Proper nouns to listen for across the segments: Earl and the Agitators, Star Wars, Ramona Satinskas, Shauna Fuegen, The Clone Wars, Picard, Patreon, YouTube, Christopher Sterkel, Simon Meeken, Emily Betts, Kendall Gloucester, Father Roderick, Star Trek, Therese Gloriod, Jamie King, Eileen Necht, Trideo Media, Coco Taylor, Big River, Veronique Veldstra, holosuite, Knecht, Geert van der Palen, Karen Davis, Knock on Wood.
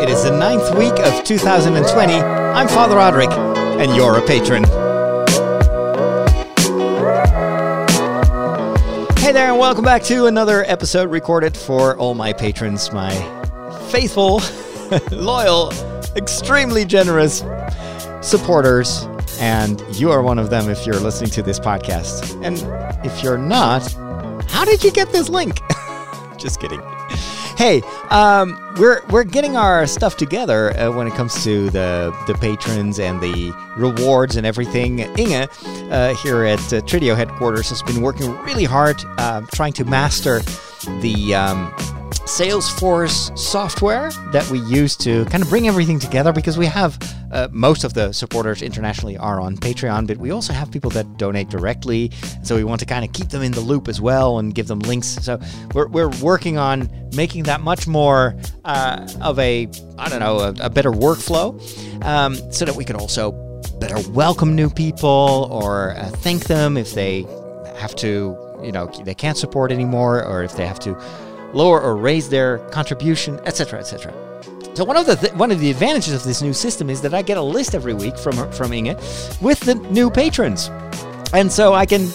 It is the 9th week of 2020. I'm Father Roderick, and you're a patron. Hey there, and welcome back to another episode recorded for all my patrons, my faithful, loyal, extremely generous supporters. And you are one of them if you're listening to this podcast. And if you're not, how did you get this link? Just kidding. Hey, we're getting our stuff together when it comes to the patrons and the rewards and everything. Inge here at Trideo headquarters has been working really hard trying to master the Salesforce software that we use to kind of bring everything together, because we have most of the supporters internationally are on Patreon, but we also have people that donate directly, so we want to kind of keep them in the loop as well and give them links. So we're working on making that much more of a, I don't know, a better workflow, so that we can also better welcome new people or thank them if they have to, you know, they can't support anymore, or if they have to lower or raise their contribution, etc., etc. So one of the advantages of this new system is that I get a list every week from Inge with the new patrons, and so I can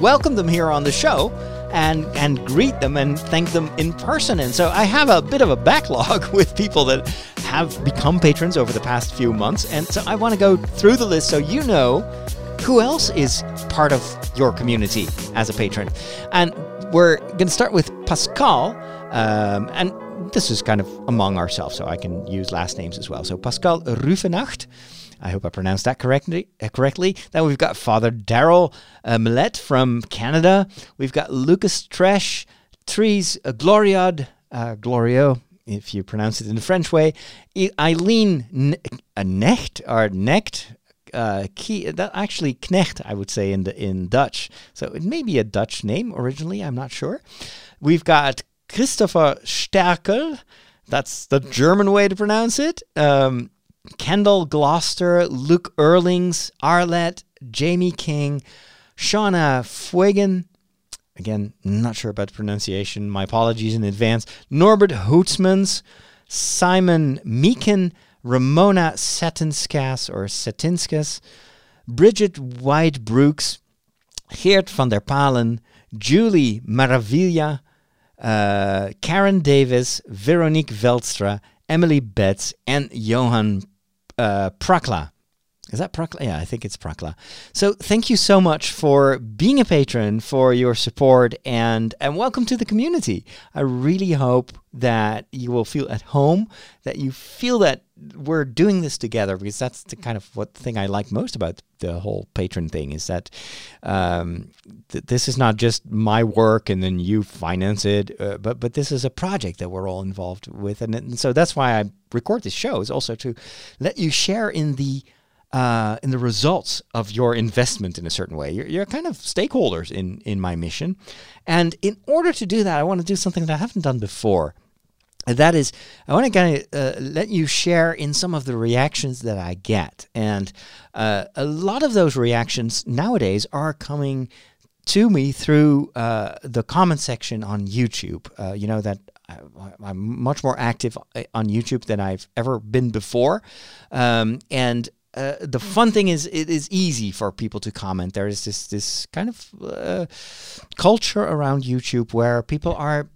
welcome them here on the show and greet them and thank them in person. And so I have a bit of a backlog with people that have become patrons over the past few months, and so I want to go through the list so you know who else is part of your community as a patron. And we're going to start with Pascal, and this is kind of among ourselves, so I can use last names as well. So Pascal Rufenacht, I hope I pronounced that correctly. Then we've got Father Daryl Millett from Canada. We've got Lucas Tresch, Therese Gloriod, Glorio, if you pronounce it in the French way, Eileen Necht, or Necht, actually Knecht, I would say in Dutch. So it may be a Dutch name originally, I'm not sure. We've got Christopher Sterkel, that's the German way to pronounce it. Kendall Gloucester, Luke Erlings, Arlette, Jamie King, Shauna Fuegen. Again, not sure about the pronunciation, my apologies in advance. Norbert Hootsmans, Simon Meeken, Ramona Satinskas, Bridget White Brooks, Geert van der Palen, Julie Maravilla, Karen Davis, Veronique Veldstra, Emily Betts, and Johan Prakla. Is that Prakla? Yeah, I think it's Prakla. So thank you so much for being a patron, for your support, and welcome to the community. I really hope that you will feel at home, that you feel that we're doing this together, because that's the kind of thing I like most about the whole patron thing, is that this is not just my work and then you finance it, but this is a project that we're all involved with. And so that's why I record this show, is also to let you share in the results of your investment in a certain way. You're kind of stakeholders in my mission. And in order to do that, I want to do something that I haven't done before. And that is, I want to kind of let you share in some of the reactions that I get. And a lot of those reactions nowadays are coming to me through the comment section on YouTube. You know that I'm much more active on YouTube than I've ever been before. The fun thing is, it is easy for people to comment. There is this kind of culture around YouTube where people are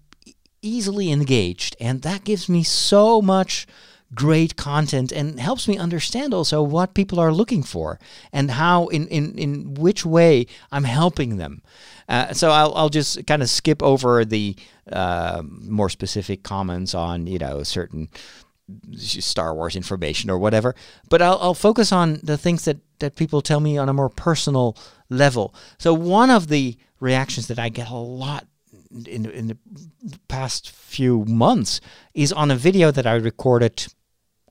easily engaged, and that gives me so much great content and helps me understand also what people are looking for and how in which way I'm helping them. So I'll just kind of skip over the more specific comments on, you know, certain Star Wars information or whatever, but I'll focus on the things that people tell me on a more personal level. So one of the reactions that I get a lot in the past few months is on a video that I recorded,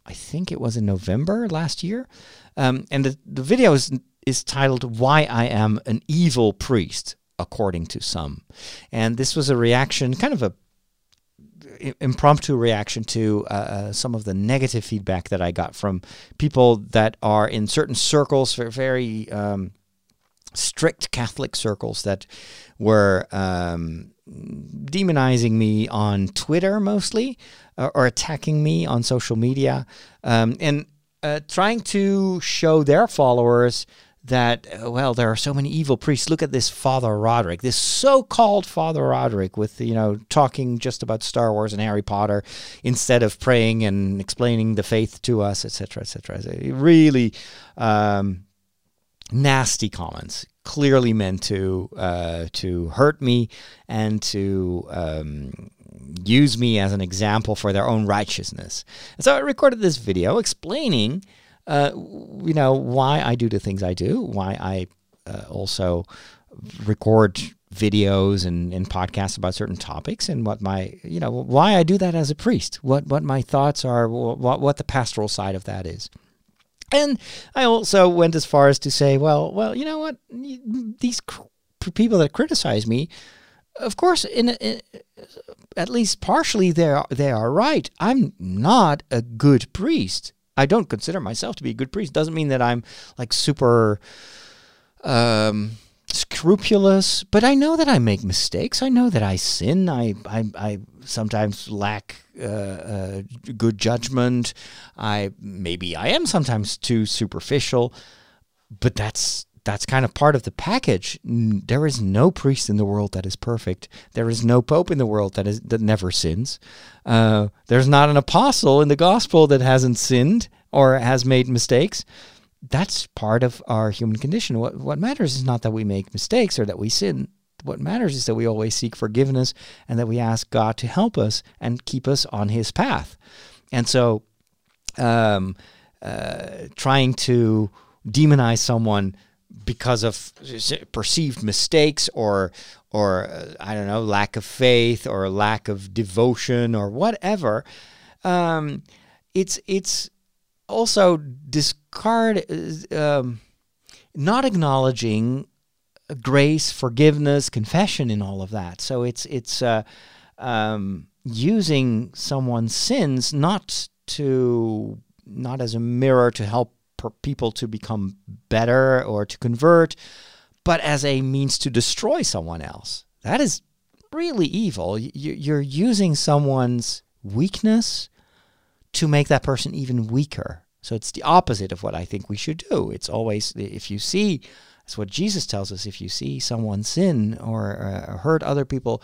I think it was in November last year, and the video is titled "Why I Am an Evil Priest, According to Some," and this was a reaction, kind of a impromptu reaction to some of the negative feedback that I got from people that are in certain circles, very strict Catholic circles that were demonizing me on Twitter mostly, or attacking me on social media, and trying to show their followers that, well, there are so many evil priests. Look at this Father Roderick, this so-called Father Roderick, with, you know, talking just about Star Wars and Harry Potter instead of praying and explaining the faith to us, etc., etc. Really nasty comments, clearly meant to hurt me and to use me as an example for their own righteousness. And so I recorded this video explaining you know, why I do the things I do, why I also record videos and podcasts about certain topics, and what my, you know, why I do that as a priest, what my thoughts are, what the pastoral side of that is. And I also went as far as to say, well, you know what, these people that criticize me, of course, in at least partially, they are right. I'm not a good priest. I don't consider myself to be a good priest. Doesn't mean that I'm like super scrupulous, but I know that I make mistakes. I know that I sin. I sometimes lack good judgment. Maybe I am sometimes too superficial, but that's kind of part of the package. There is no priest in the world that is perfect. There is no pope in the world that never sins. There's not an apostle in the gospel that hasn't sinned or has made mistakes. That's part of our human condition. What matters is not that we make mistakes or that we sin. What matters is that we always seek forgiveness and that we ask God to help us and keep us on his path. And so trying to demonize someone because of perceived mistakes or I don't know, lack of faith or lack of devotion or whatever, it's also not acknowledging grace, forgiveness, confession in all of that. So it's using someone's sins not as a mirror to help people to become better or to convert, but as a means to destroy someone else. That is really evil. You're using someone's weakness to make that person even weaker. So it's the opposite of what I think we should do. It's always, if you see, that's what Jesus tells us, if you see someone sin or hurt other people,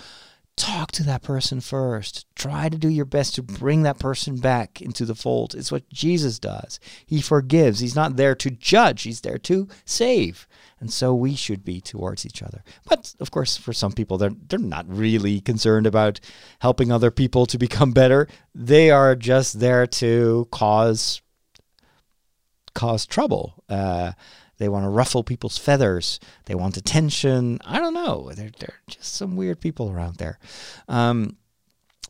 talk to that person first. Try to do your best to bring that person back into the fold. It's what Jesus does. He forgives. He's not there to judge. He's there to save. And so we should be towards each other. But, of course, for some people, they're not really concerned about helping other people to become better. They are just there to cause trouble. They want to ruffle people's feathers. They want attention. I don't know. They're just some weird people around there.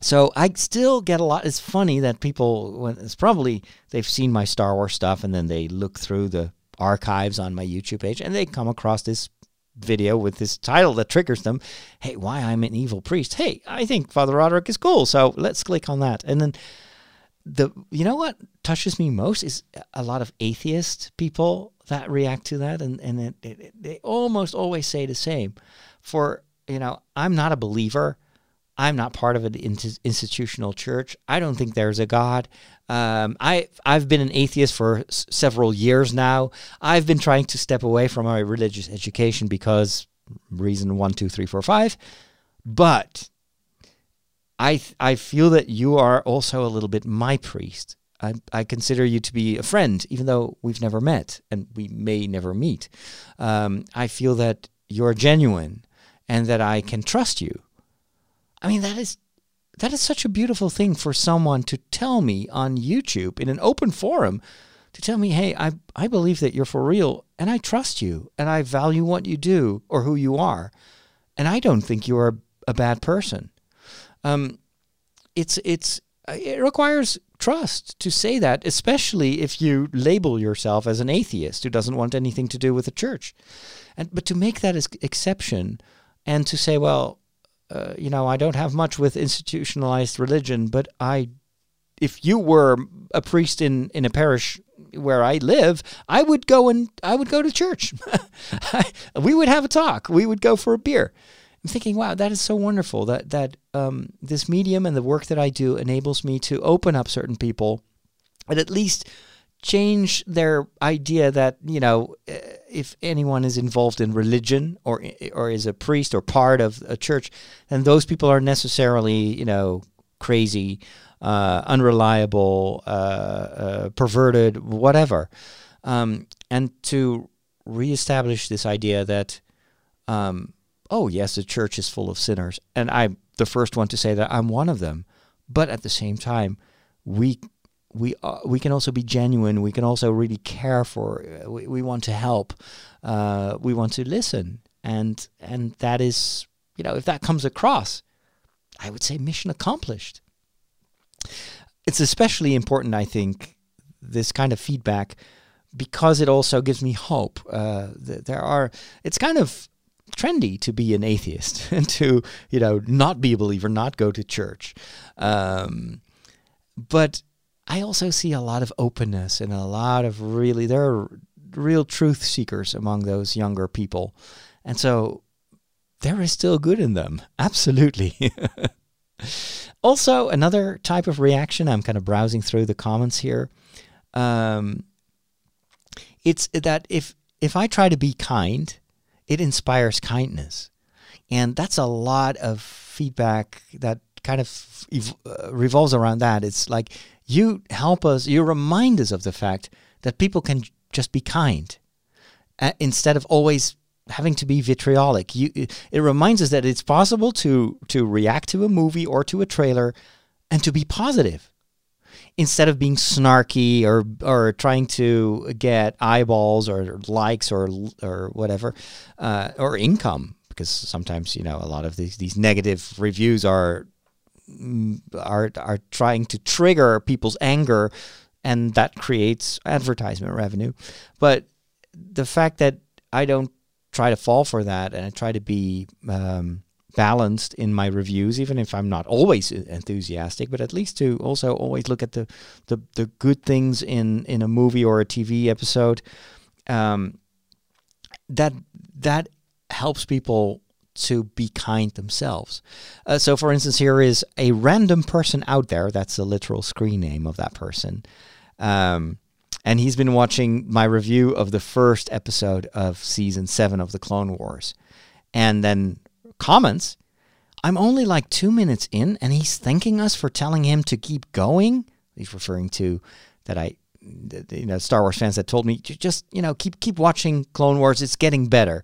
So I still get a lot. It's funny that people, it's probably they've seen my Star Wars stuff and then they look through the archives on my YouTube page and they come across this video with this title that triggers them. Hey, why I'm an evil priest. Hey, I think Father Roderick is cool, so let's click on that. And then you know what touches me most is a lot of atheist people that react to that, and they almost always say the same. For, you know, I'm not a believer. I'm not part of an institutional church. I don't think there's a God. I've been an atheist for several years now. I've been trying to step away from my religious education because reason 1, 2, 3, 4, 5. But I feel that you are also a little bit my priest. I consider you to be a friend, even though we've never met and we may never meet. I feel that you're genuine and that I can trust you. I mean, that is such a beautiful thing for someone to tell me on YouTube in an open forum, to tell me, hey, I believe that you're for real and I trust you and I value what you do or who you are. And I don't think you are a bad person. It requires trust to say that, especially if you label yourself as an atheist who doesn't want anything to do with the church. But to make that exception and to say, well, you know, I don't have much with institutionalized religion, but if you were a priest in a parish where I live, I would go and I would go to church. We would have a talk. We would go for a beer. I'm thinking, wow, that is so wonderful that this medium and the work that I do enables me to open up certain people and at least change their idea that, you know, if anyone is involved in religion or is a priest or part of a church, then those people are necessarily, you know, crazy, unreliable, perverted, whatever. And to reestablish this idea that, oh, yes, the church is full of sinners. And I'm the first one to say that I'm one of them. But at the same time, we can also be genuine. We can also really care for. We want to help. We want to listen, and that is, you know, if that comes across, I would say mission accomplished. It's especially important, I think, this kind of feedback, because it also gives me hope. It's kind of trendy to be an atheist and to, you know, not be a believer, not go to church, but I also see a lot of openness and a lot of really, there are real truth seekers among those younger people. And so there is still good in them. Absolutely. Also, another type of reaction, I'm kind of browsing through the comments here. It's that if I try to be kind, it inspires kindness. And that's a lot of feedback that kind of revolves around that. It's like, you help us, you remind us of the fact that people can just be kind instead of always having to be vitriolic. It reminds us that it's possible to react to a movie or to a trailer and to be positive instead of being snarky or trying to get eyeballs or likes or whatever, or income. Because sometimes, you know, a lot of these negative reviews are trying to trigger people's anger, and that creates advertisement revenue. But the fact that I don't try to fall for that, and I try to be balanced in my reviews, even if I'm not always enthusiastic, but at least to also always look at the good things in a movie or a TV episode, that helps people to be kind themselves. So for instance, here is a random person out there. That's the literal screen name of that person. And he's been watching my review of the first episode of season 7 of The Clone Wars. And then comments, I'm only like 2 minutes in and he's thanking us for telling him to keep going. He's referring to that you know, Star Wars fans that told me, just, you know, keep watching Clone Wars. It's getting better.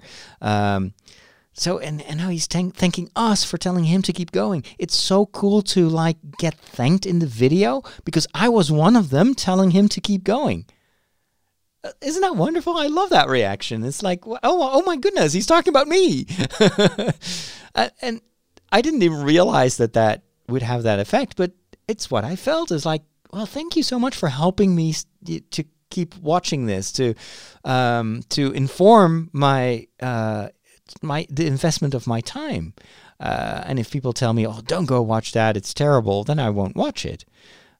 So, and now he's thanking us for telling him to keep going. It's so cool to, like, get thanked in the video because I was one of them telling him to keep going. Isn't that wonderful? I love that reaction. It's like, oh my goodness, he's talking about me. And I didn't even realize that would have that effect, but it's what I felt. Is like, well, thank you so much for helping me to keep watching this, to inform my the investment of my time, and if people tell me, oh, don't go watch that, it's terrible, then I won't watch it.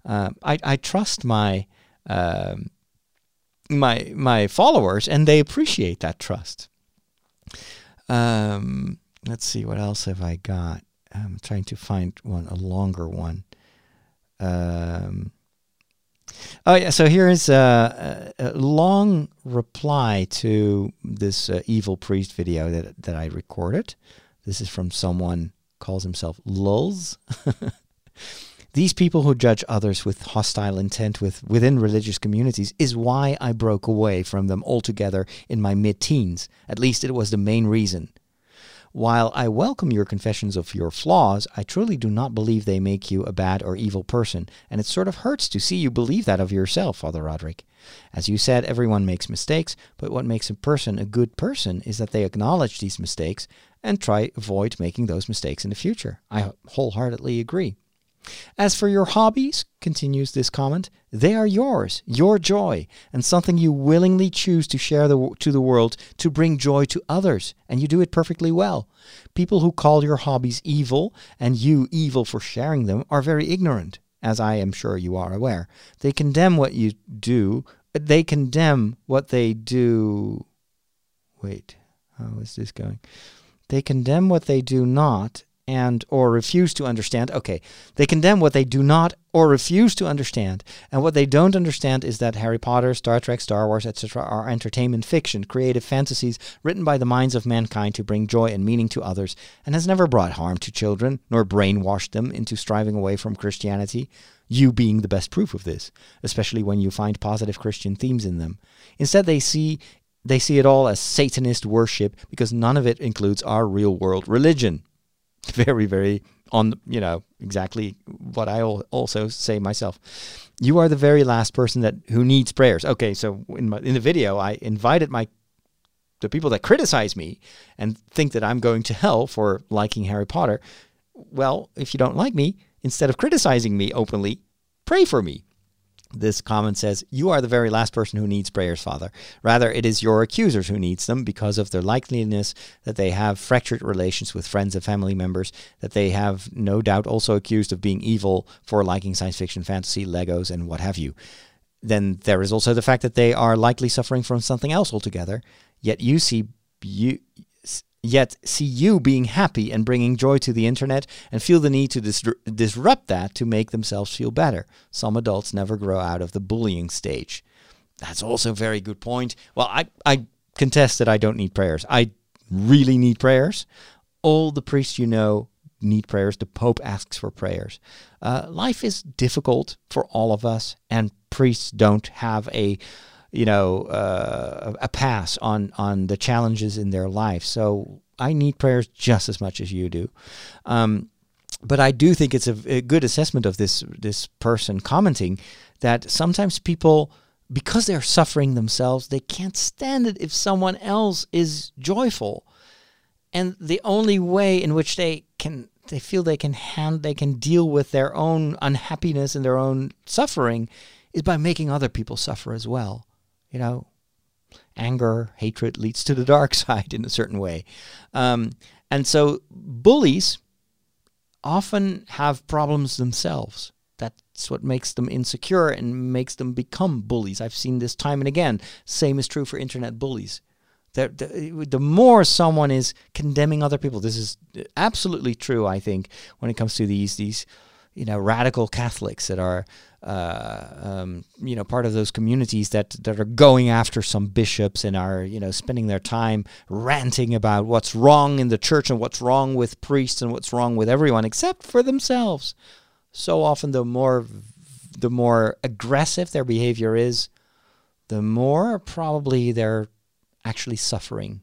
I trust my followers, and they appreciate that trust. Let's see, what else have I got? I'm trying to find one, a longer one. Oh yeah, so here is a long reply to this evil priest video that I recorded. This is from someone calls himself Lulz. These people who judge others with hostile intent within religious communities is why I broke away from them altogether in my mid-teens. At least it was the main reason. While I welcome your confessions of your flaws, I truly do not believe they make you a bad or evil person, and it sort of hurts to see you believe that of yourself, Father Roderick. As you said, everyone makes mistakes, but what makes a person a good person is that they acknowledge these mistakes and try avoid making those mistakes in the future. I wholeheartedly agree. As for your hobbies, continues this comment, they are yours, your joy, and something you willingly choose to share to the world to bring joy to others, and you do it perfectly well. People who call your hobbies evil, and you evil for sharing them, are very ignorant, as I am sure you are aware. They condemn what you do they condemn what they do. Wait, how is this going? They condemn what they do not and or refuse to understand. Okay, they condemn what they do not or refuse to understand. And what they don't understand is that Harry Potter, Star Trek, Star Wars, etc. are entertainment fiction, creative fantasies written by the minds of mankind to bring joy and meaning to others, and has never brought harm to children nor brainwashed them into striving away from Christianity, you being the best proof of this, especially when you find positive Christian themes in them. Instead, they see it all as Satanist worship because none of it includes our real-world religion. Very, very, you know, exactly what I also say myself. You are the very last person who needs prayers. Okay, so in the video, I invited the people that criticize me and think that I'm going to hell for liking Harry Potter. Well, if you don't like me, instead of criticizing me openly, pray for me. This comment says, you are the very last person who needs prayers, Father. Rather, it is your accusers who needs them because of their likeliness that they have fractured relations with friends and family members, that they have no doubt also accused of being evil for liking science fiction, fantasy, Legos, and what have you. Then there is also the fact that they are likely suffering from something else altogether, yet you being happy and bringing joy to the internet and feel the need to disrupt that to make themselves feel better. Some adults never grow out of the bullying stage. That's also a very good point. Well, I contest that I don't need prayers. I really need prayers. All the priests you know need prayers. The Pope asks for prayers. Life is difficult for all of us, and priests don't have a pass on the challenges in their life. So I need prayers just as much as you do. But I do think it's a good assessment of this person commenting that sometimes people, because they're suffering themselves, they can't stand it if someone else is joyful. And the only way in which they can deal with their own unhappiness and their own suffering is by making other people suffer as well. You know, anger, hatred leads to the dark side in a certain way. And so bullies often have problems themselves. That's what makes them insecure and makes them become bullies. I've seen this time and again. Same is true for internet bullies. The more someone is condemning other people, this is absolutely true, I think, when it comes to these you know, radical Catholics that are you know, part of those communities that are going after some bishops and are, you know, spending their time ranting about what's wrong in the church and what's wrong with priests and what's wrong with everyone except for themselves. So often the more aggressive their behavior is, the more probably they're actually suffering.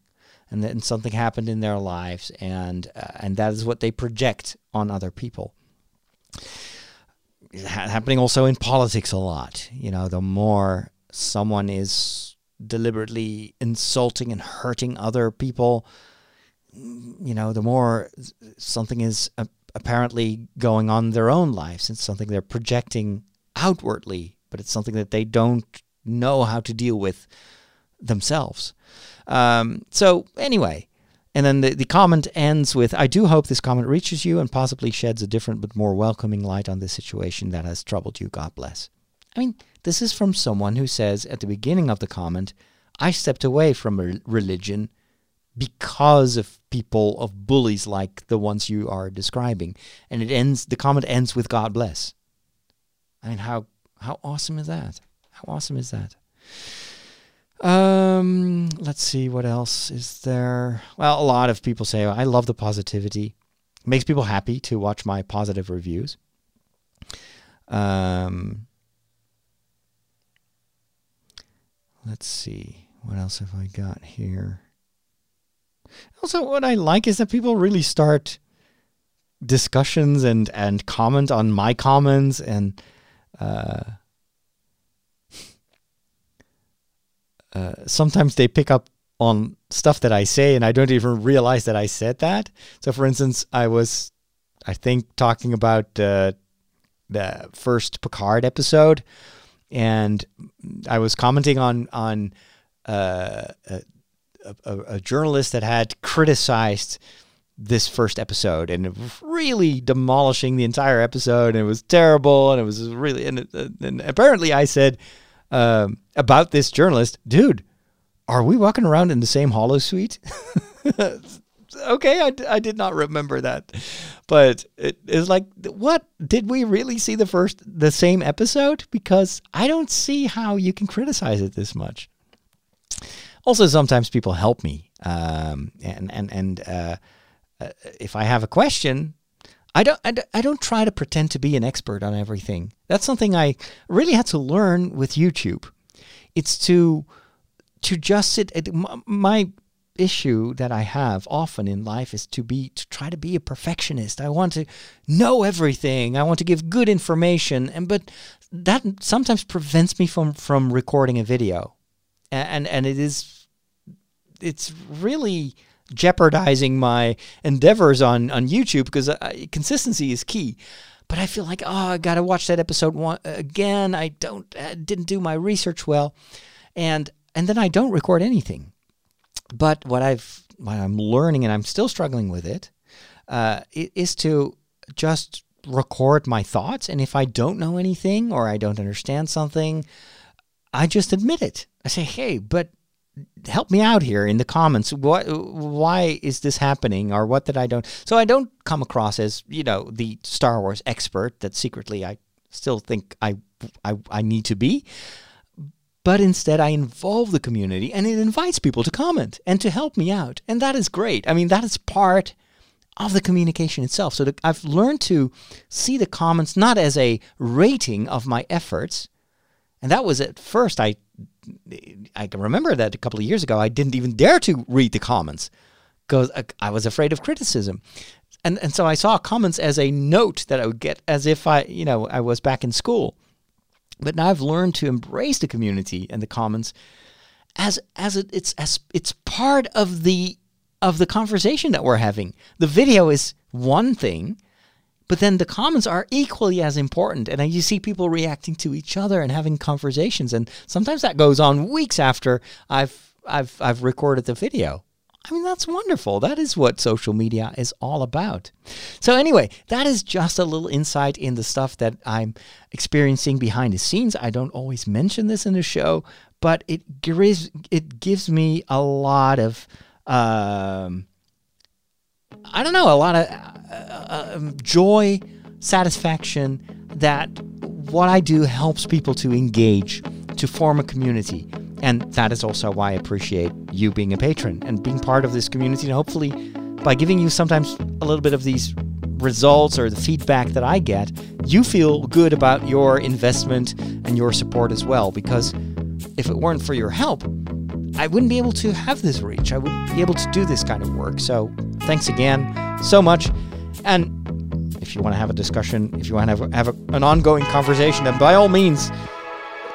And then something happened in their lives, and that is what they project on other people. Happening also in politics a lot. You know, the more someone is deliberately insulting and hurting other people, you know, the more something is apparently going on in their own lives. It's something they're projecting outwardly, but it's something that they don't know how to deal with themselves. So anyway, and then the comment ends with, I do hope this comment reaches you and possibly sheds a different but more welcoming light on this situation that has troubled you. God bless. I mean, this is from someone who says at the beginning of the comment, I stepped away from religion because of people, of bullies like the ones you are describing. And the comment ends with God bless. I mean, how awesome is that? How awesome is that? Let's see, what else is there? Well, a lot of people say, I love the positivity. It makes people happy to watch my positive reviews. Let's see, what else have I got here? Also, what I like is that people really start discussions and comment on my comments and, sometimes they pick up on stuff that I say and I don't even realize that I said that. So, for instance, I think, talking about the first Picard episode, and I was commenting on a journalist that had criticized this first episode and really demolishing the entire episode, and it was terrible, and it was really, and apparently I said, about this journalist, dude, are we walking around in the same holosuite? Okay, I did not remember that. But it is like, what? Did we really see the same episode? Because I don't see how you can criticize it this much. Also, sometimes people help me. If I have a question, I don't try to pretend to be an expert on everything. That's something I really had to learn with YouTube. It's to just sit at my issue that I have often in life is to try to be a perfectionist. I want to know everything. I want to give good information, but that sometimes prevents me from recording a video, and it's really jeopardizing my endeavors on YouTube, because consistency is key. But I feel like, oh, I gotta watch that episode again. I didn't do my research well, and then I don't record anything. But what I'm learning, and I'm still struggling with it, is to just record my thoughts. And if I don't know anything or I don't understand something, I just admit it. I say, hey, but help me out here in the comments. Why is this happening, or what did I don't? So I don't come across as, you know, the Star Wars expert that secretly I still think I need to be. But instead, I involve the community, and it invites people to comment and to help me out. And that is great. I mean, that is part of the communication itself. So I've learned to see the comments not as a rating of my efforts. And that was at first, I can remember that a couple of years ago, I didn't even dare to read the comments because I was afraid of criticism. And so I saw comments as a note that I would get, as if I was back in school. But now I've learned to embrace the community and the comments as it's part of the conversation that we're having. The video is one thing, but then the comments are equally as important. And you see people reacting to each other and having conversations, and sometimes that goes on weeks after I've recorded the video. I mean, that's wonderful. That is what social media is all about. So anyway, that is just a little insight in the stuff that I'm experiencing behind the scenes. I don't always mention this in the show, but it gives me a lot of, joy, satisfaction that what I do helps people to engage, to form a community. And that is also why I appreciate you being a patron and being part of this community. And hopefully by giving you sometimes a little bit of these results or the feedback that I get, you feel good about your investment and your support as well. Because if it weren't for your help, I wouldn't be able to have this reach. I wouldn't be able to do this kind of work. So thanks again so much. And if you want to have a discussion, if you want to have an ongoing conversation, then by all means,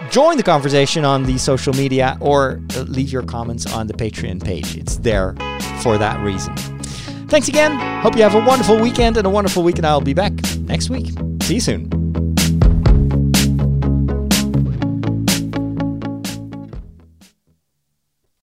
join the conversation on the social media, or leave your comments on the Patreon page. It's there for that reason. Thanks again. Hope you have a wonderful weekend and a wonderful week, and I'll be back next week. See you soon.